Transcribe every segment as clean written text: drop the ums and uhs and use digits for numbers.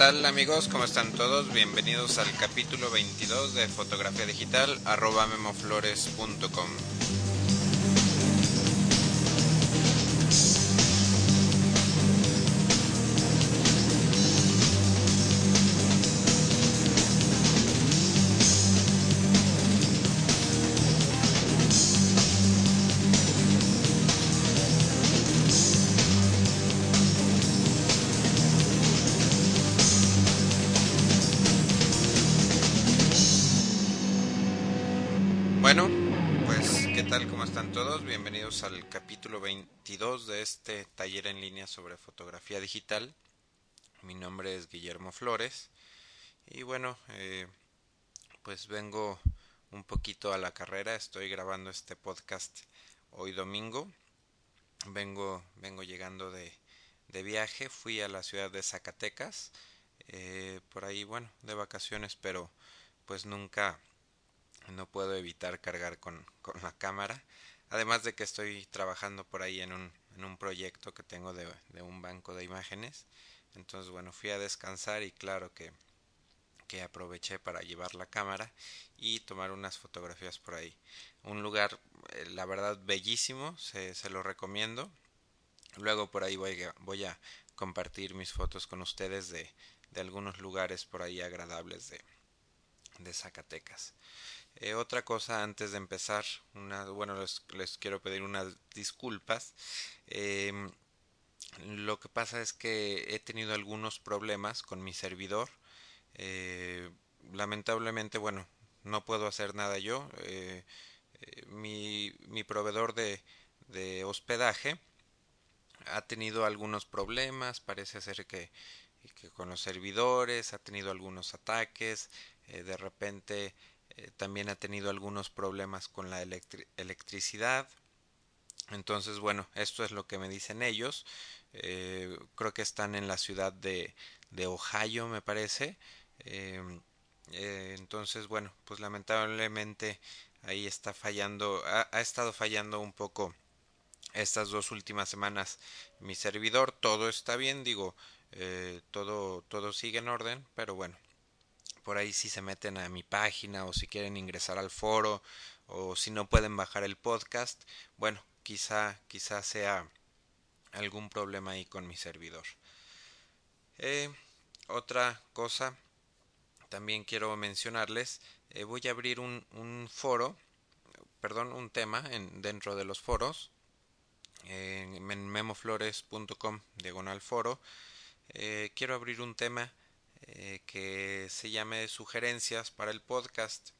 tal amigos? ¿Cómo están todos? Bienvenidos al capítulo 22 de Fotografía Digital @memoflores.com. Bueno, pues ¿qué tal? ¿Cómo están todos? Bienvenidos al capítulo 22 de este taller en línea sobre fotografía digital. Mi nombre es Guillermo Flores y bueno, pues vengo un poquito a la carrera. Estoy grabando este podcast hoy domingo. Vengo llegando de viaje. Fui a la ciudad de Zacatecas, por ahí, bueno, de vacaciones, pero pues nunca... No puedo evitar cargar con la cámara, además de que estoy trabajando por ahí en un proyecto que tengo de un banco de imágenes. Entonces bueno, fui a descansar y claro que aproveché para llevar la cámara y tomar unas fotografías por ahí. Un lugar, la verdad, bellísimo, se lo recomiendo. Luego por ahí voy a compartir mis fotos con ustedes de algunos lugares por ahí agradables de Zacatecas. Otra cosa antes de empezar, les quiero pedir unas disculpas. Lo que pasa es que he tenido algunos problemas con mi servidor. Lamentablemente, bueno, no puedo hacer nada yo. Mi proveedor de hospedaje ha tenido algunos problemas, parece ser que con los servidores ha tenido algunos ataques. De repente también ha tenido algunos problemas con la electricidad. Entonces bueno, esto es lo que me dicen ellos. Creo que están en la ciudad de Ohio, me parece. Entonces bueno, pues lamentablemente ahí está fallando, ha estado fallando un poco estas dos últimas semanas mi servidor. Todo está bien, digo, todo sigue en orden, pero bueno, por ahí si se meten a mi página o si quieren ingresar al foro o si no pueden bajar el podcast, bueno, quizá sea algún problema ahí con mi servidor. Otra cosa también quiero mencionarles, voy a abrir un tema dentro de los foros, en memoflores.com/foro. Quiero abrir un tema que se llame sugerencias para el podcast.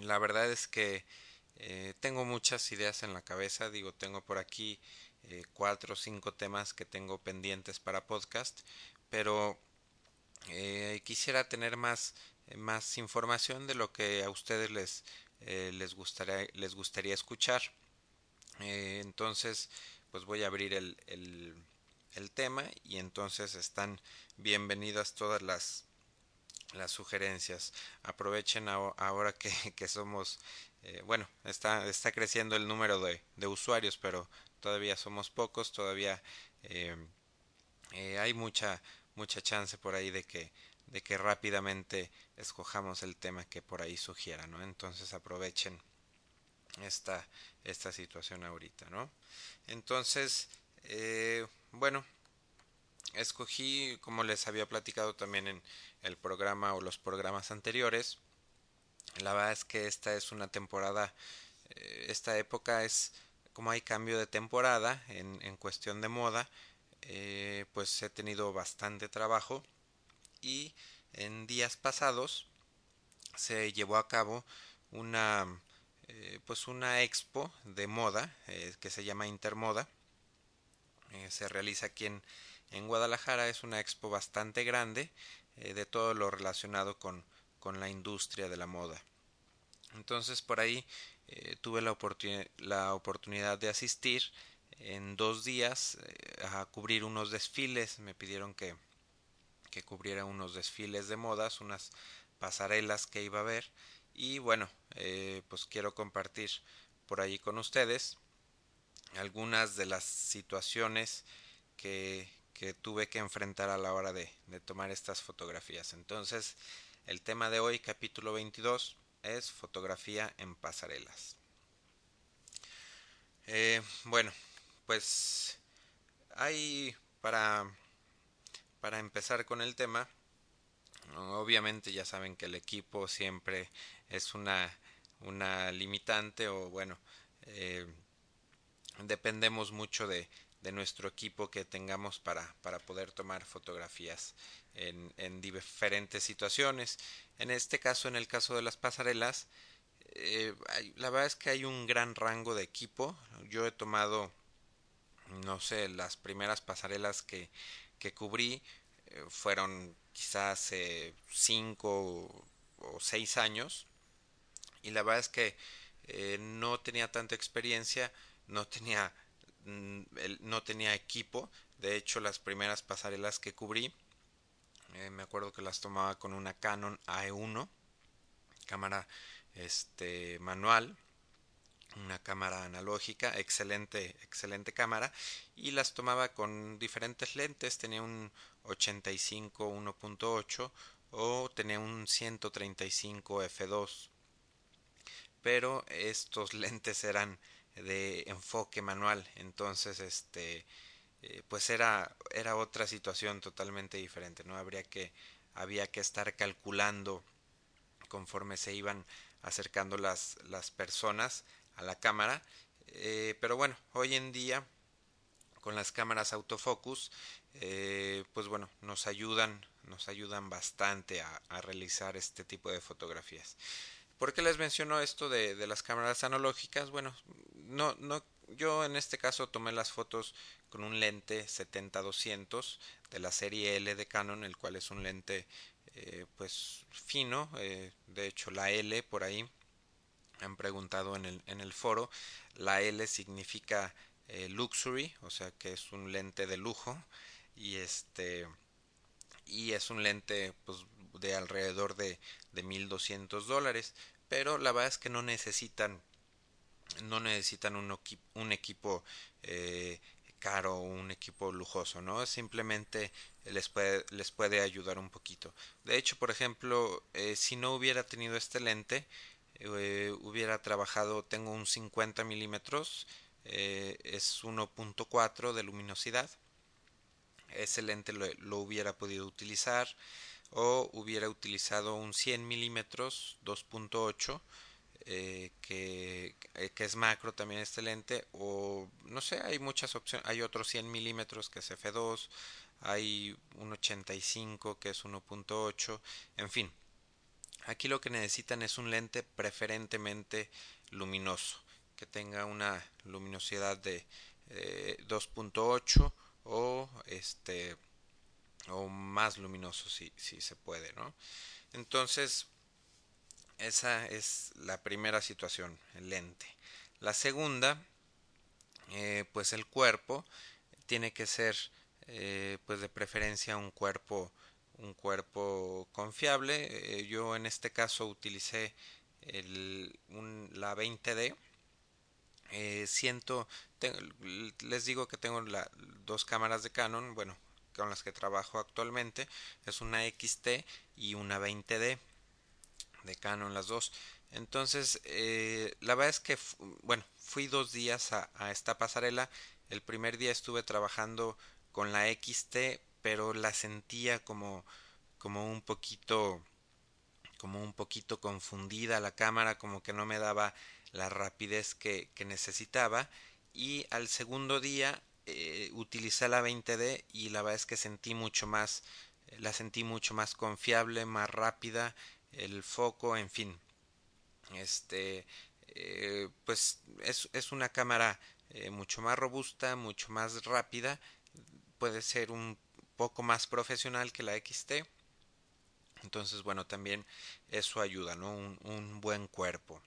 La verdad es que tengo muchas ideas en la cabeza. Digo, tengo por aquí 4 o 5 temas que tengo pendientes para podcast, pero quisiera tener más información de lo que a ustedes les gustaría escuchar. Entonces pues voy a abrir el tema y entonces están bienvenidas todas las sugerencias. Aprovechen ahora que somos, bueno, está creciendo el número de usuarios, pero todavía somos pocos. Todavía hay mucha chance por ahí de que rápidamente escojamos el tema que por ahí sugiera, ¿no? Entonces aprovechen esta situación ahorita, ¿no? Entonces bueno, escogí, como les había platicado también en el programa o los programas anteriores, la verdad es que esta es una temporada, esta época es como hay cambio de temporada en cuestión de moda, pues he tenido bastante trabajo y en días pasados se llevó a cabo una expo de moda que se llama Intermoda. Se realiza aquí en Guadalajara. Es una expo bastante grande, de todo lo relacionado con la industria de la moda. Entonces por ahí tuve la oportunidad de asistir en 2 días a cubrir unos desfiles. Me pidieron que cubriera unos desfiles de modas, unas pasarelas que iba a haber, y bueno, pues quiero compartir por ahí con ustedes algunas de las situaciones que tuve que enfrentar a la hora de tomar estas fotografías. Entonces, el tema de hoy, capítulo 22, es fotografía en pasarelas. Bueno, pues hay para empezar con el tema, obviamente ya saben que el equipo siempre es una limitante, o bueno, dependemos mucho de nuestro equipo que tengamos para poder tomar fotografías en diferentes situaciones. En este caso, en el caso de las pasarelas, la verdad es que hay un gran rango de equipo. Yo he tomado, no sé, las primeras pasarelas que cubrí fueron quizás 5 o 6 años, y la verdad es que no tenía tanta experiencia, no tenía equipo. De hecho, las primeras pasarelas que cubrí, me acuerdo que las tomaba con una Canon AE1, cámara manual, una cámara analógica, excelente cámara, y las tomaba con diferentes lentes. Tenía un 85 1.8 o tenía un 135 f2, pero estos lentes eran de enfoque manual. Entonces pues era otra situación totalmente diferente, ¿no? Había que estar calculando conforme se iban acercando las personas a la cámara. Pero bueno, hoy en día con las cámaras autofocus, pues bueno, nos ayudan bastante a realizar este tipo de fotografías. ¿Por qué les menciono esto de las cámaras analógicas? Bueno, yo en este caso tomé las fotos con un lente 70-200 de la serie L de Canon, el cual es un lente pues fino. De hecho, la L, por ahí han preguntado en el foro, la L significa luxury, o sea que es un lente de lujo, y es un lente pues de alrededor de $1,200, pero la verdad es que no necesitan un equipo caro, un equipo lujoso, ¿no? Simplemente les puede ayudar un poquito. De hecho, por ejemplo, si no hubiera tenido este lente, hubiera trabajado, tengo un 50 milímetros, es 1.4 de luminosidad. Ese lente lo hubiera podido utilizar, o hubiera utilizado un 100 milímetros 2.8, que es macro también este lente, o no sé, hay muchas opciones. Hay otros 100 milímetros que es f2, hay un 85 que es 1.8, en fin. Aquí lo que necesitan es un lente preferentemente luminoso, que tenga una luminosidad de 2.8 o más luminoso si se puede, ¿no? Entonces, esa es la primera situación, el lente. La segunda, pues el cuerpo tiene que ser pues de preferencia un cuerpo confiable. Yo en este caso utilicé la 20D. Les digo que tengo las dos cámaras de Canon, bueno, con las que trabajo actualmente, es una XT y una 20D de Canon, las dos. Entonces, la verdad es que fui 2 días a esta pasarela. El primer día estuve trabajando con la XT, pero la sentía como un poquito confundida la cámara, como que no me daba la rapidez que necesitaba. Y al segundo día utilicé la 20D y la verdad es que la sentí mucho más confiable, más rápida, el foco, en fin. Pues es una cámara mucho más robusta, mucho más rápida, puede ser un poco más profesional que la XT. Entonces, bueno, también eso ayuda, ¿no? Un buen cuerpo.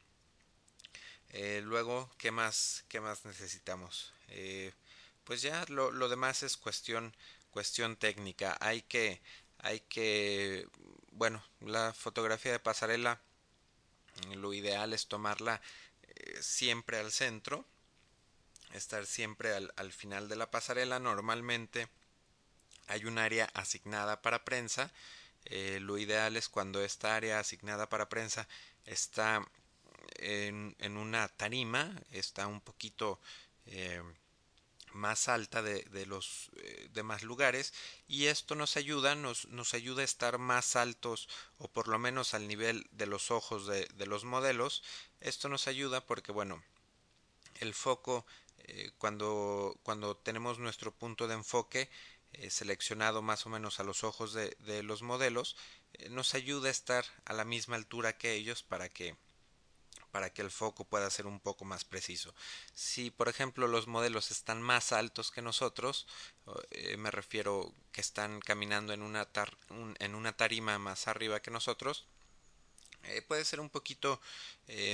Luego, ¿qué más necesitamos? Pues ya lo demás es cuestión técnica. Hay que bueno, la fotografía de pasarela, lo ideal es tomarla siempre al centro, estar siempre al final de la pasarela. Normalmente hay un área asignada para prensa. Lo ideal es cuando esta área asignada para prensa está en una tarima, está un poquito más alta de los demás lugares, y esto nos ayuda, nos ayuda a estar más altos, o por lo menos al nivel de los ojos de los modelos. Esto nos ayuda porque, bueno, el foco, cuando tenemos nuestro punto de enfoque seleccionado más o menos a los ojos de los modelos, nos ayuda a estar a la misma altura que ellos para que el foco pueda ser un poco más preciso. Si por ejemplo los modelos están más altos que nosotros, me refiero que están caminando en una tarima más arriba que nosotros, puede ser un poquito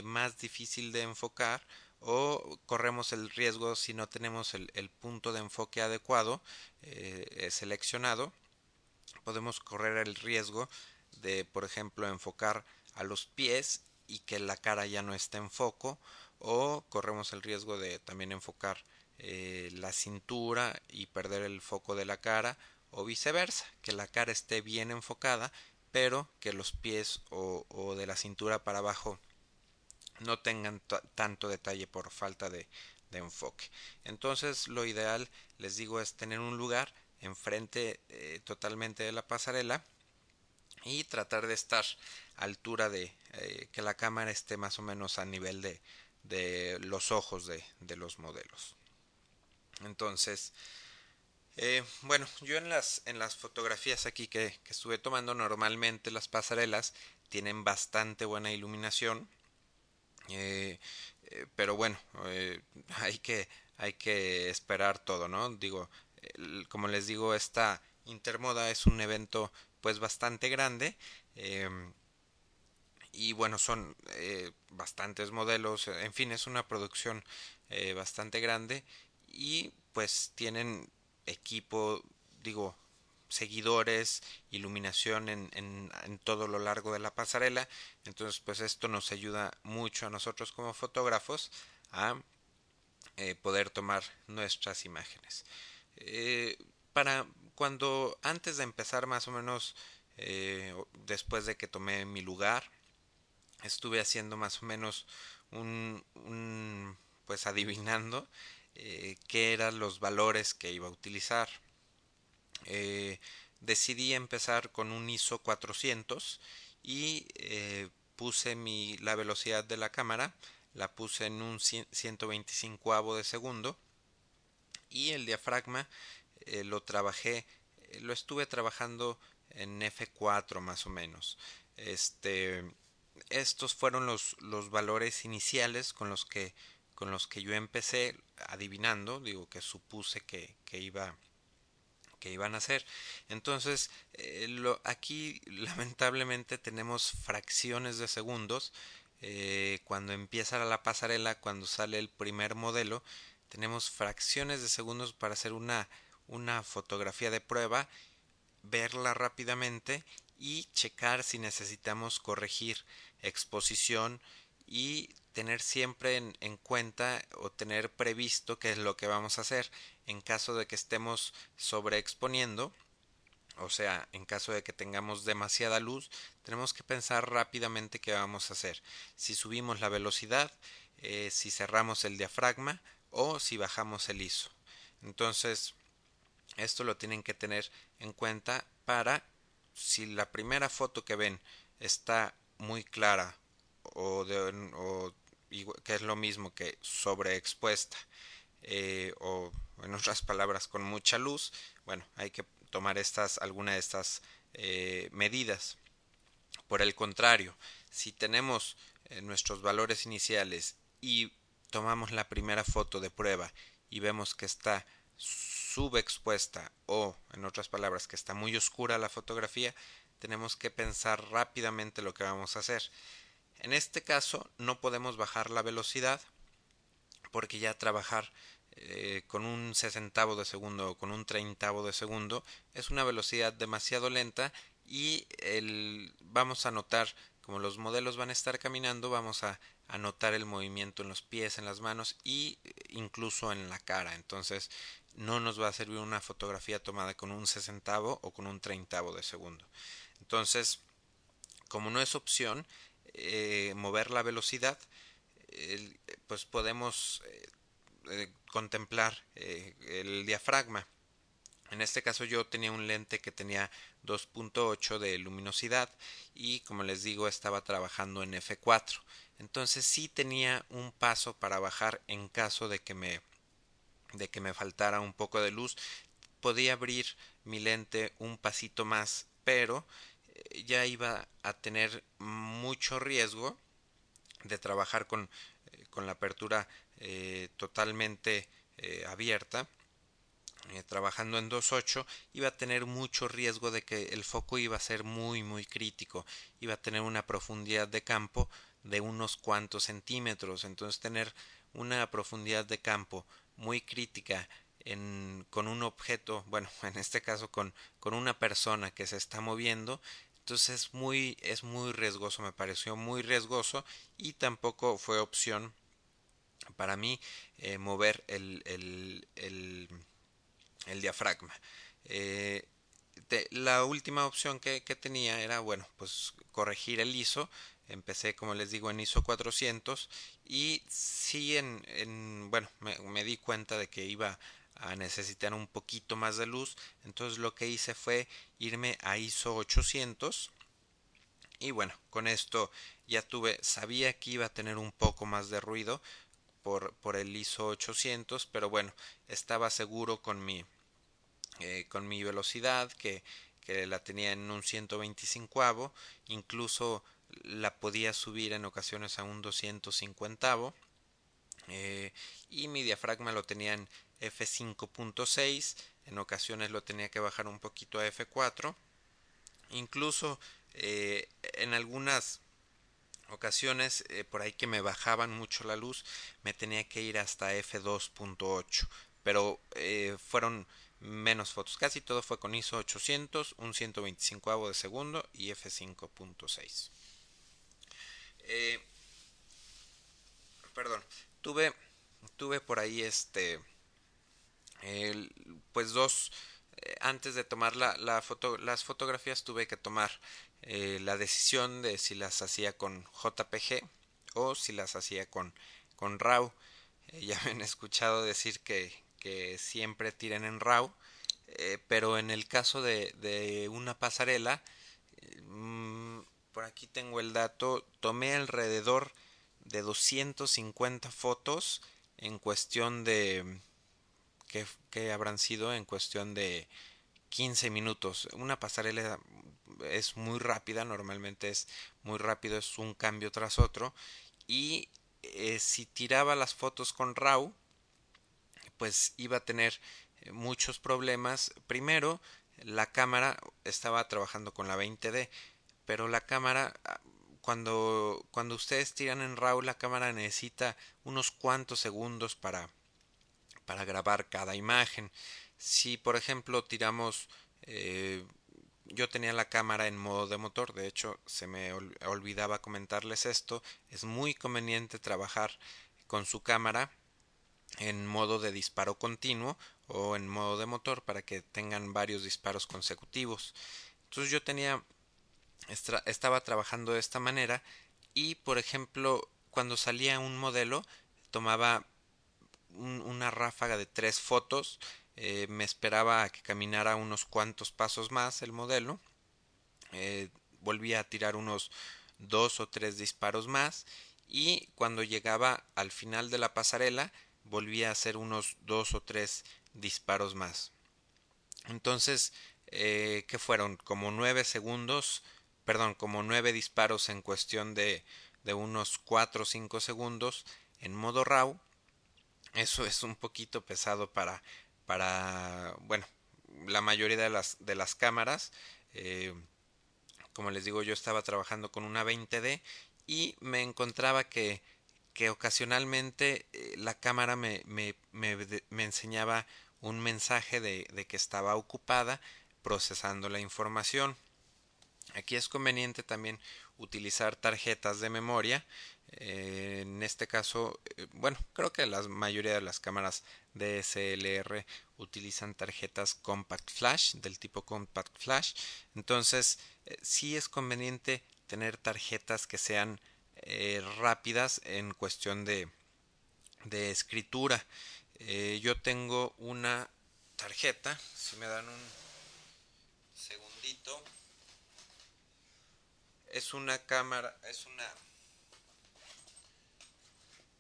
más difícil de enfocar, o corremos el riesgo, si no tenemos el punto de enfoque adecuado seleccionado, podemos correr el riesgo de, por ejemplo, enfocar a los pies y que la cara ya no esté en foco, o corremos el riesgo de también enfocar la cintura y perder el foco de la cara, o viceversa, que la cara esté bien enfocada pero que los pies o de la cintura para abajo no tengan tanto detalle por falta de enfoque. Entonces lo ideal, les digo, es tener un lugar enfrente totalmente de la pasarela y tratar de estar a altura de que la cámara esté más o menos a nivel de los ojos de los modelos. Entonces, bueno, yo en las fotografías aquí que estuve tomando, normalmente las pasarelas tienen bastante buena iluminación, pero bueno, hay que esperar todo, ¿no? Digo, como les digo, esta Intermoda es un evento pues bastante grande, y bueno, son bastantes modelos, en fin, es una producción bastante grande, y pues tienen equipo, digo, seguidores, iluminación en todo lo largo de la pasarela. Entonces pues esto nos ayuda mucho a nosotros como fotógrafos a poder tomar nuestras imágenes. Para cuando antes de empezar, más o menos después de que tomé mi lugar, estuve haciendo más o menos pues adivinando qué eran los valores que iba a utilizar. Decidí empezar con un ISO 400 y puse la velocidad de la cámara, la puse en un 125avo de segundo, y el diafragma lo estuve trabajando en F4 más o menos. Estos fueron los valores iniciales con los que yo empecé adivinando, digo, que supuse que iban a hacer. Entonces aquí lamentablemente tenemos fracciones de segundos. Cuando empieza la pasarela, cuando sale el primer modelo, tenemos fracciones de segundos para hacer una fotografía de prueba, verla rápidamente y checar si necesitamos corregir exposición, y tener siempre en cuenta o tener previsto qué es lo que vamos a hacer en caso de que estemos sobreexponiendo. O sea, en caso de que tengamos demasiada luz, tenemos que pensar rápidamente qué vamos a hacer, si subimos la velocidad, si cerramos el diafragma o si bajamos el ISO. Entonces esto lo tienen que tener en cuenta, para si la primera foto que ven está muy clara o que es lo mismo que sobreexpuesta, o en otras palabras con mucha luz, bueno, hay que tomar alguna de estas medidas. Por el contrario, si tenemos nuestros valores iniciales y tomamos la primera foto de prueba y vemos que está subexpuesta, o en otras palabras que está muy oscura la fotografía, tenemos que pensar rápidamente lo que vamos a hacer. En este caso no podemos bajar la velocidad, porque ya trabajar con un 60avo de segundo o con un 30avo de segundo es una velocidad demasiado lenta, y vamos a notar, como los modelos van a estar caminando, vamos a notar el movimiento en los pies, en las manos e incluso en la cara. Entonces no nos va a servir una fotografía tomada con un 60avo o con un 30avo de segundo. Entonces, como no es opción mover la velocidad, pues podemos contemplar el diafragma. En este caso yo tenía un lente que tenía 2.8 de luminosidad y, como les digo, estaba trabajando en f4. Entonces sí tenía un paso para bajar en caso de que me faltara un poco de luz. Podía abrir mi lente un pasito más, pero ya iba a tener mucho riesgo de trabajar con la apertura totalmente abierta, trabajando en 2.8. iba a tener mucho riesgo de que el foco iba a ser muy crítico, iba a tener una profundidad de campo de unos cuantos centímetros. Entonces, tener una profundidad de campo muy crítica con un objeto, bueno, en este caso con una persona que se está moviendo, entonces es muy riesgoso. Me pareció muy riesgoso y tampoco fue opción para mí mover el diafragma. La última opción que tenía era, bueno, pues corregir el ISO. Empecé, como les digo, en ISO 400 y sí bueno, me di cuenta de que iba a necesitar un poquito más de luz. Entonces lo que hice fue irme a ISO 800 y, bueno, con esto ya sabía que iba a tener un poco más de ruido por el ISO 800, pero bueno, estaba seguro con mi velocidad, que la tenía en un 125avo, incluso la podía subir en ocasiones a un 250avo, y mi diafragma lo tenía en f5.6, en ocasiones lo tenía que bajar un poquito a f4, incluso en algunas ocasiones por ahí que me bajaban mucho la luz, me tenía que ir hasta f2.8, pero fueron menos fotos, casi todo fue con ISO 800, un 125avo de segundo y f5.6. Perdón, tuve por ahí pues antes de tomar las fotografías, tuve que tomar la decisión de si las hacía con JPG o si las hacía con RAW. Ya me han escuchado decir que siempre tiren en RAW, pero en el caso de una pasarela, por aquí tengo el dato, tomé alrededor de 250 fotos en cuestión de que habrán sido en cuestión de 15 minutos. Una pasarela es muy rápida, normalmente es muy rápido, es un cambio tras otro, y si tiraba las fotos con RAW, pues iba a tener muchos problemas. Primero, la cámara, estaba trabajando con la 20D, pero la cámara, cuando ustedes tiran en RAW, la cámara necesita unos cuantos segundos para grabar cada imagen. Si, por ejemplo, tiramos, yo tenía la cámara en modo de motor, de hecho se me olvidaba comentarles esto, es muy conveniente trabajar con su cámara en modo de disparo continuo o en modo de motor para que tengan varios disparos consecutivos. Entonces yo estaba trabajando de esta manera y, por ejemplo, cuando salía un modelo, tomaba una ráfaga de 3 fotos, me esperaba a que caminara unos cuantos pasos más el modelo, volvía a tirar unos 2 o 3 disparos más y, cuando llegaba al final de la pasarela, volvía a hacer unos 2 o 3 disparos más. Entonces, que fueron como 9 segundos, perdón, como 9 disparos en cuestión de unos 4 o 5 segundos en modo RAW. Eso es un poquito pesado para bueno, la mayoría de las cámaras. Como les digo, yo estaba trabajando con una 20D y me encontraba que ocasionalmente la cámara me enseñaba un mensaje de que estaba ocupada procesando la información. Aquí es conveniente también utilizar tarjetas de memoria. En este caso, bueno, creo que la mayoría de las cámaras DSLR utilizan tarjetas compact flash, del tipo compact flash. Entonces sí es conveniente tener tarjetas que sean rápidas en cuestión de escritura. Yo tengo una tarjeta, si me dan un segundito, es una cámara,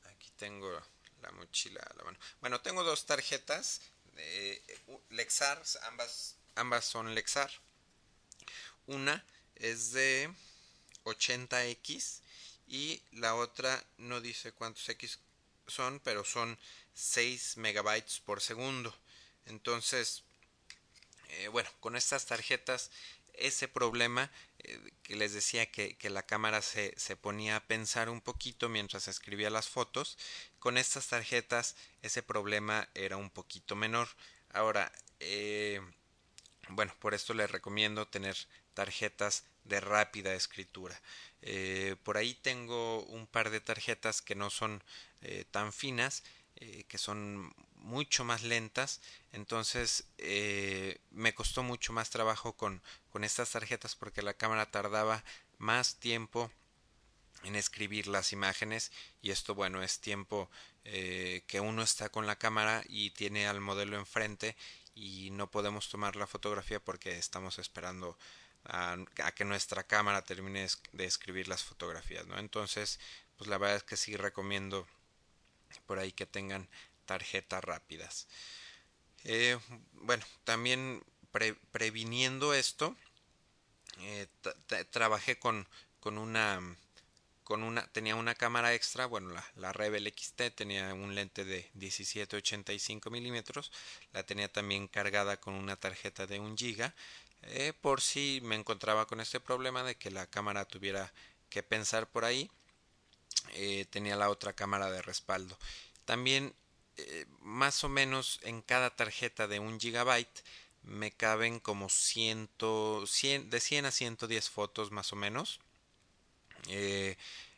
aquí tengo la mochila a la mano. Bueno, tengo dos tarjetas Lexar, ambas son Lexar. Una es de 80X y la otra no dice cuántos X son, pero son 6 megabytes por segundo. Entonces, bueno, con estas tarjetas, ese problema que les decía que la cámara se ponía a pensar un poquito mientras escribía las fotos, con estas tarjetas ese problema era un poquito menor. Ahora, bueno, por esto les recomiendo tener tarjetas de rápida escritura. Por ahí tengo un par de tarjetas que no son tan finas, que son mucho más lentas. Entonces me costó mucho más trabajo con estas tarjetas, porque la cámara tardaba más tiempo en escribir las imágenes, y esto, bueno, es tiempo que uno está con la cámara y tiene al modelo enfrente y no podemos tomar la fotografía porque estamos esperando a que nuestra cámara termine de escribir las fotografías, ¿no? Entonces, pues la verdad es que sí recomiendo por ahí que tengan tarjetas rápidas. Bueno, también previniendo esto, trabajé con una tenía una cámara extra, bueno, la Rebel XT, tenía un lente de 17-85 milímetros, la tenía también cargada con una tarjeta de 1 giga, por si me encontraba con este problema de que la cámara tuviera que pensar por ahí. Tenía la otra cámara de respaldo también. Más o menos en cada tarjeta de 1 gigabyte me caben como de 100 a 110 fotos más o menos.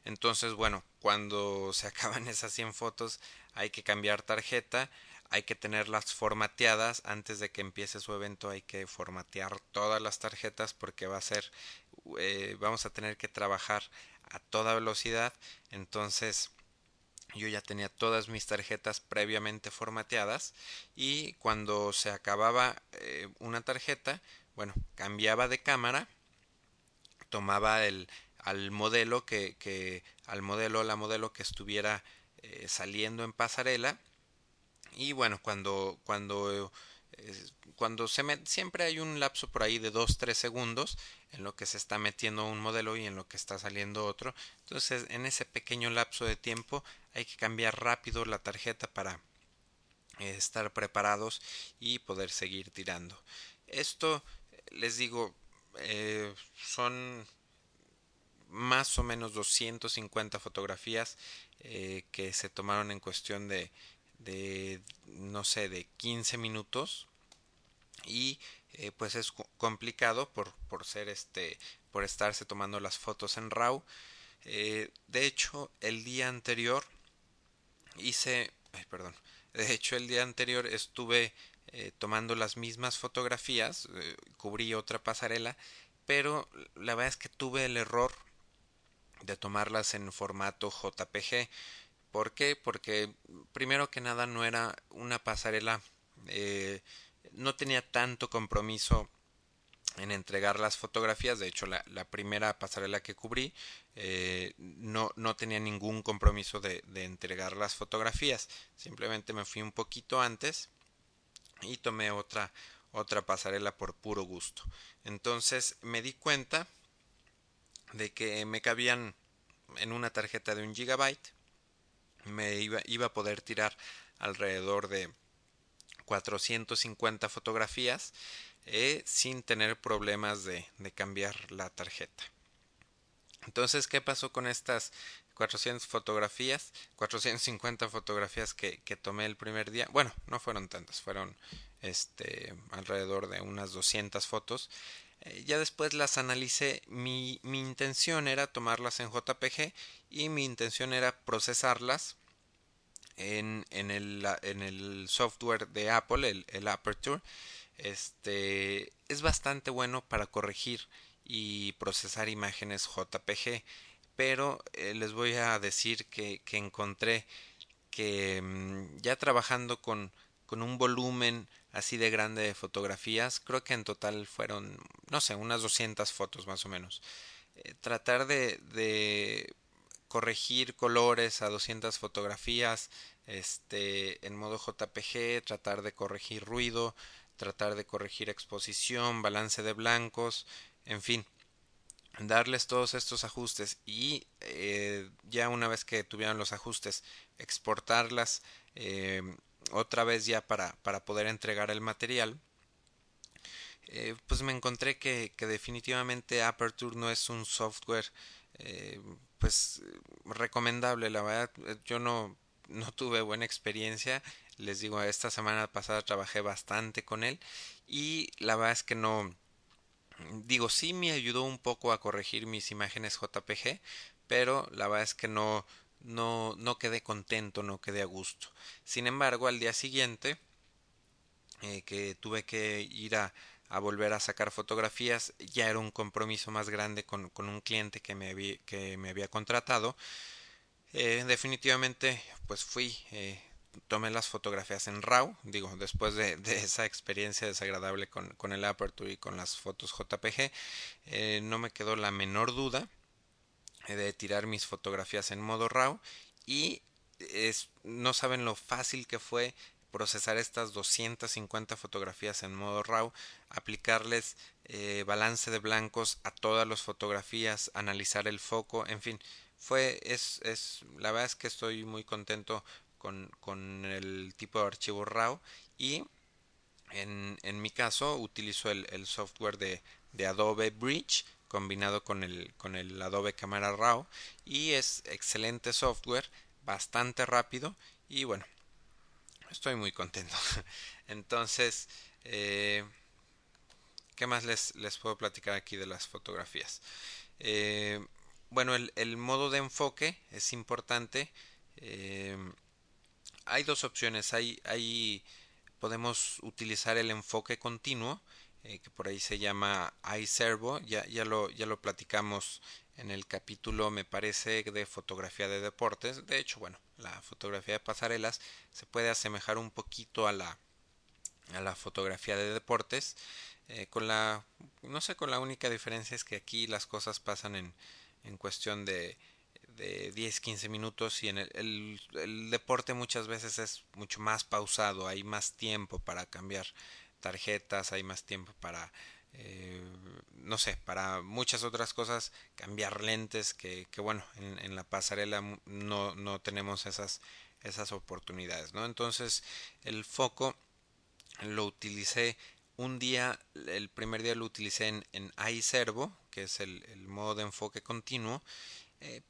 Entonces, bueno, cuando se acaban esas 100 fotos hay que cambiar tarjeta, hay que tenerlas formateadas. Antes de que empiece su evento hay que formatear todas las tarjetas, porque va a ser vamos a tener que trabajar a toda velocidad. Entonces yo ya tenía todas mis tarjetas previamente formateadas, y cuando se acababa una tarjeta, bueno, cambiaba de cámara, tomaba la modelo que estuviera saliendo en pasarela. Y bueno, cuando siempre hay un lapso por ahí de 2-3 segundos en lo que se está metiendo un modelo y en lo que está saliendo otro. Entonces, en ese pequeño lapso de tiempo hay que cambiar rápido la tarjeta para estar preparados y poder seguir tirando. Esto, les digo, son más o menos 250 fotografías que se tomaron en cuestión de no sé, de 15 minutos. Y pues es complicado por estarse tomando las fotos en RAW. De hecho, el día anterior estuve tomando las mismas fotografías, cubrí otra pasarela, pero la verdad es que tuve el error de tomarlas en formato JPG. ¿Por qué? Porque primero que nada no era una pasarela, no tenía tanto compromiso en entregar las fotografías. De hecho, la primera pasarela que cubrí no tenía ningún compromiso de entregar las fotografías. Simplemente me fui un poquito antes y tomé otra pasarela por puro gusto. Entonces me di cuenta de que me cabían en una tarjeta de 1 gigabyte. Me iba a poder tirar alrededor de 450 fotografías sin tener problemas de cambiar la tarjeta. Entonces, ¿qué pasó con estas 450 fotografías que tomé el primer día? Bueno, no fueron tantas, fueron alrededor de unas 200 fotos. Ya después las analicé, mi intención era tomarlas en JPG y mi intención era procesarlas en el software de Apple, el Aperture. Es bastante bueno para corregir y procesar imágenes JPG, pero les voy a decir que encontré que ya trabajando con un volumen así de grande de fotografías, creo que en total fueron, no sé, unas 200 fotos más o menos. Tratar de corregir colores a 200 fotografías en modo JPG, tratar de corregir ruido, tratar de corregir exposición, balance de blancos, en fin, darles todos estos ajustes y ya una vez que tuvieron los ajustes, exportarlas otra vez ya para poder entregar el material. Pues me encontré que definitivamente Aperture no es un software pues recomendable, la verdad. Yo no tuve buena experiencia, les digo, esta semana pasada trabajé bastante con él y la verdad es que no, digo, sí me ayudó un poco a corregir mis imágenes JPG, pero la verdad es que no quedé contento, no quedé a gusto. Sin embargo, al día siguiente que tuve que ir a volver a sacar fotografías, ya era un compromiso más grande con un cliente que me había contratado. Definitivamente pues fui, tomé las fotografías en RAW, digo, después de esa experiencia desagradable con el Aperture y con las fotos JPG, no me quedó la menor duda de tirar mis fotografías en modo RAW y no saben lo fácil que fue procesar estas 250 fotografías en modo RAW, aplicarles balance de blancos a todas las fotografías, analizar el foco, en fin, la verdad es que estoy muy contento con el tipo de archivo RAW y en mi caso utilizo el software de Adobe Bridge combinado con el Adobe Camera Raw y es excelente software, bastante rápido y bueno, estoy muy contento. Entonces, ¿qué más les puedo platicar aquí de las fotografías? Bueno, el modo de enfoque es importante. Hay dos opciones, podemos utilizar el enfoque continuo, que por ahí se llama iServo, ya lo platicamos en el capítulo, me parece, de fotografía de deportes. De hecho, bueno, la fotografía de pasarelas se puede asemejar un poquito a la fotografía de deportes, con la única diferencia es que aquí las cosas pasan en cuestión de 10-15 minutos y en el deporte muchas veces es mucho más pausado, hay más tiempo para cambiar tarjetas, hay más tiempo para no sé, para muchas otras cosas, cambiar lentes que bueno, en la pasarela no tenemos esas oportunidades, ¿no? Entonces el foco lo utilicé el primer día lo utilicé en iServo, que es el modo de enfoque continuo.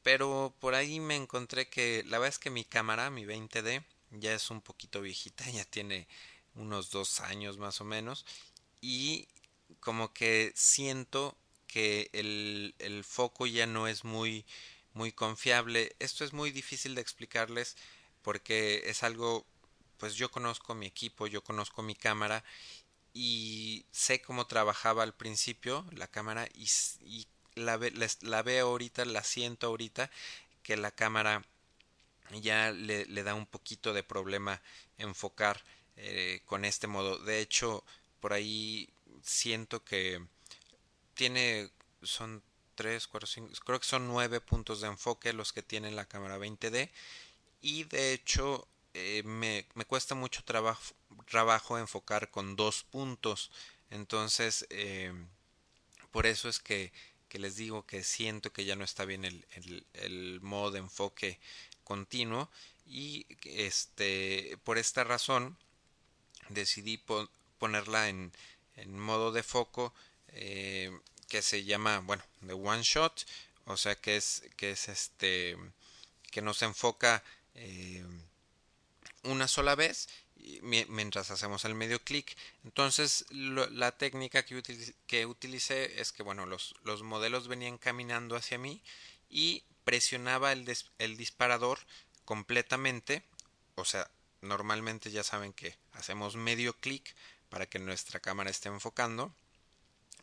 Pero por ahí me encontré que la verdad es que mi cámara, mi 20D, ya es un poquito viejita, ya tiene unos 2 años más o menos, y como que siento que el foco ya no es muy, muy confiable. Esto es muy difícil de explicarles porque es algo, pues yo conozco mi equipo, yo conozco mi cámara y sé cómo trabajaba al principio la cámara y la veo ahorita, la siento ahorita, que la cámara ya le da un poquito de problema enfocar con este modo. De hecho, por ahí siento que son 3, 4, 5, creo que son 9 puntos de enfoque los que tiene la cámara 20D y de hecho me cuesta mucho trabajo enfocar con 2 puntos. Entonces por eso es que les digo que siento que ya no está bien el modo de enfoque continuo y por esta razón decidí ponerla en modo de foco que se llama, bueno, de one shot, o sea que es que nos enfoca una sola vez mientras hacemos el medio clic. Entonces la técnica que utilicé es que, bueno, los modelos venían caminando hacia mí y presionaba el disparador completamente. O sea, normalmente ya saben que hacemos medio clic para que nuestra cámara esté enfocando.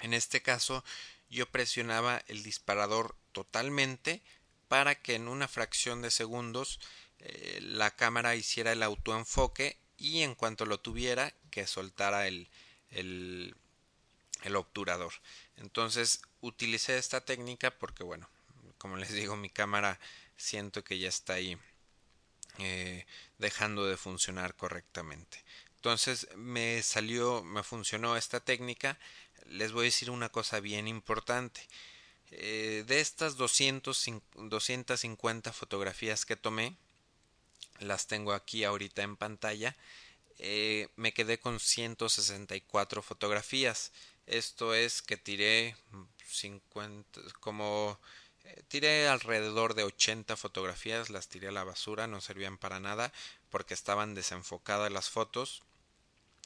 En este caso yo presionaba el disparador totalmente para que en una fracción de segundos la cámara hiciera el autoenfoque, y en cuanto lo tuviera, que soltara el obturador. Entonces utilicé esta técnica porque, bueno, como les digo, mi cámara siento que ya está ahí dejando de funcionar correctamente. Entonces me funcionó esta técnica. Les voy a decir una cosa bien importante. De estas 250 fotografías que tomé, las tengo aquí ahorita en pantalla, me quedé con 164 fotografías. Esto es que tiré tiré alrededor de 80 fotografías, las tiré a la basura, no servían para nada porque estaban desenfocadas las fotos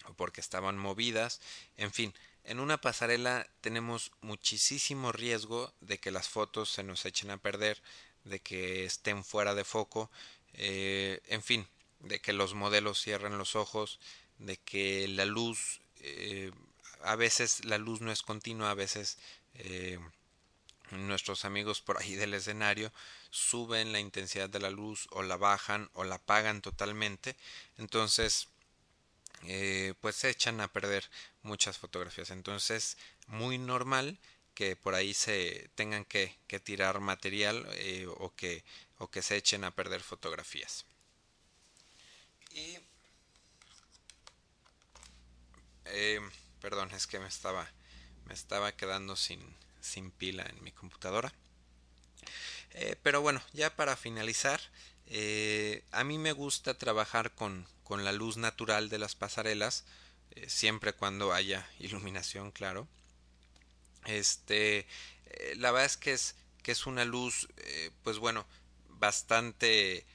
o porque estaban movidas. En fin, en una pasarela tenemos muchísimo riesgo de que las fotos se nos echen a perder, de que estén fuera de foco, en fin, de que los modelos cierren los ojos, de que la luz, a veces la luz no es continua, a veces nuestros amigos por ahí del escenario suben la intensidad de la luz o la bajan o la apagan totalmente. Entonces pues se echan a perder muchas fotografías. Entonces muy normal que por ahí se tengan que tirar material o que se echen a perder fotografías. Y perdón, es que me estaba quedando sin pila en mi computadora. Pero bueno, ya para finalizar, a mí me gusta trabajar con la luz natural de las pasarelas, siempre cuando haya iluminación, claro. La verdad es que es una luz pues bueno, bastante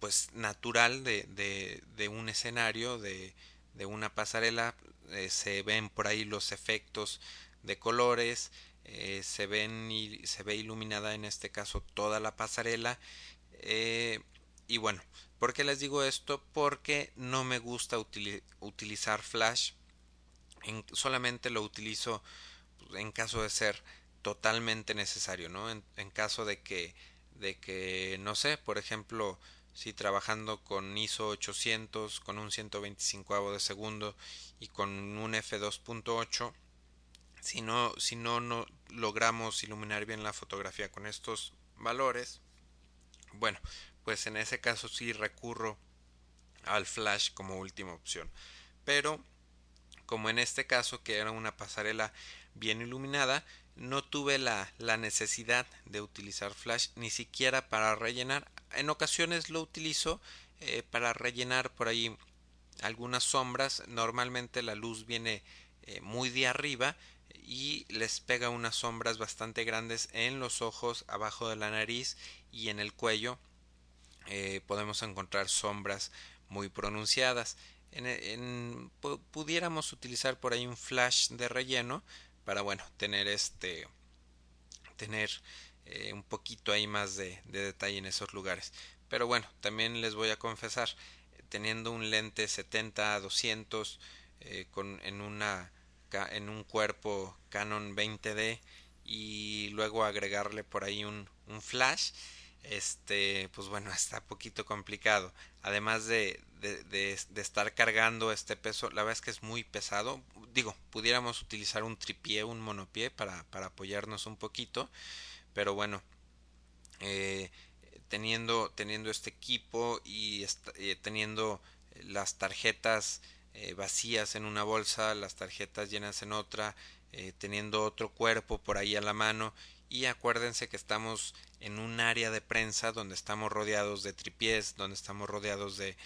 pues natural de un escenario, de una pasarela. Se ven por ahí los efectos de colores, se ve iluminada en este caso toda la pasarela. Y bueno, ¿por qué les digo esto? Porque no me gusta utilizar flash. Solamente lo utilizo en caso de ser totalmente necesario, ¿no? En caso de que no sé, por ejemplo, si trabajando con ISO 800, con un 125avo de segundo y con un f2.8, si no logramos iluminar bien la fotografía con estos valores, bueno, pues en ese caso sí recurro al flash como última opción. Pero como en este caso, que era una pasarela bien iluminada, no tuve la necesidad de utilizar flash, ni siquiera para rellenar. En ocasiones lo utilizo para rellenar por ahí algunas sombras. Normalmente la luz viene muy de arriba y les pega unas sombras bastante grandes en los ojos, abajo de la nariz y en el cuello. Podemos encontrar sombras muy pronunciadas. Pudiéramos utilizar por ahí un flash de relleno para, bueno, tener un poquito ahí más de detalle en esos lugares. Pero bueno, también les voy a confesar, teniendo un lente 70-200 en un cuerpo Canon 20D y luego agregarle por ahí un flash, pues bueno, está un poquito complicado. Además de estar cargando este peso, la verdad es que es muy pesado. Digo, pudiéramos utilizar un tripié, un monopié para apoyarnos un poquito, pero bueno, teniendo este equipo y teniendo las tarjetas vacías en una bolsa, las tarjetas llenas en otra, teniendo otro cuerpo por ahí a la mano. Y acuérdense que estamos en un área de prensa donde estamos rodeados de tripiés, donde estamos rodeados de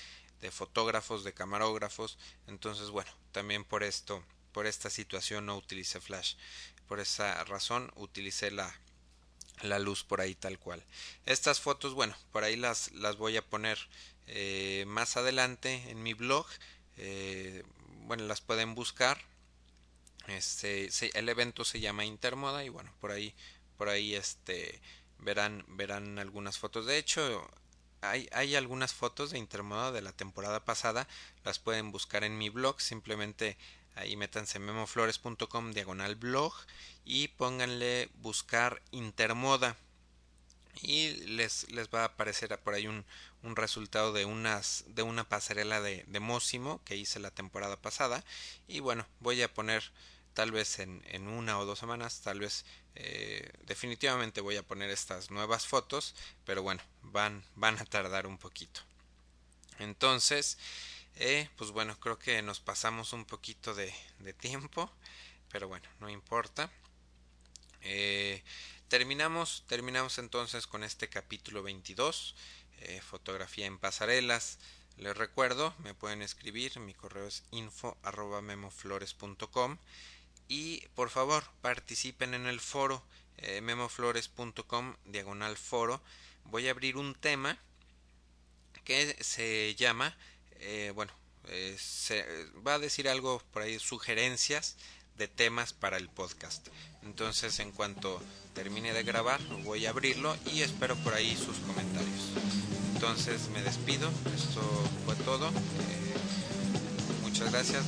fotógrafos, de camarógrafos. Entonces, bueno, también por esta situación no utilicé flash. Por esa razón utilicé la luz por ahí tal cual. Estas fotos, bueno, por ahí las voy a poner más adelante en mi blog. Bueno, las pueden buscar. El evento se llama Intermoda y bueno, por ahí verán algunas fotos. De hecho, hay algunas fotos de Intermoda de la temporada pasada, las pueden buscar en mi blog. Simplemente ahí métanse memoflores.com/blog y pónganle buscar Intermoda y les va a aparecer por ahí un resultado de una pasarela de Mósimo que hice la temporada pasada. Y bueno, voy a poner tal vez en 1 o 2 semanas, tal vez definitivamente voy a poner estas nuevas fotos, pero bueno, van a tardar un poquito. Entonces, pues bueno, creo que nos pasamos un poquito de tiempo, pero bueno, no importa. Terminamos entonces con este capítulo 22, fotografía en pasarelas. Les recuerdo, me pueden escribir, mi correo es info@memoflores.com. Y por favor participen en el foro, memoflores.com/foro. Voy a abrir un tema que se llama, se va a decir algo por ahí, sugerencias de temas para el podcast. Entonces, en cuanto termine de grabar, voy a abrirlo y espero por ahí sus comentarios. Entonces me despido, esto fue todo. Muchas gracias.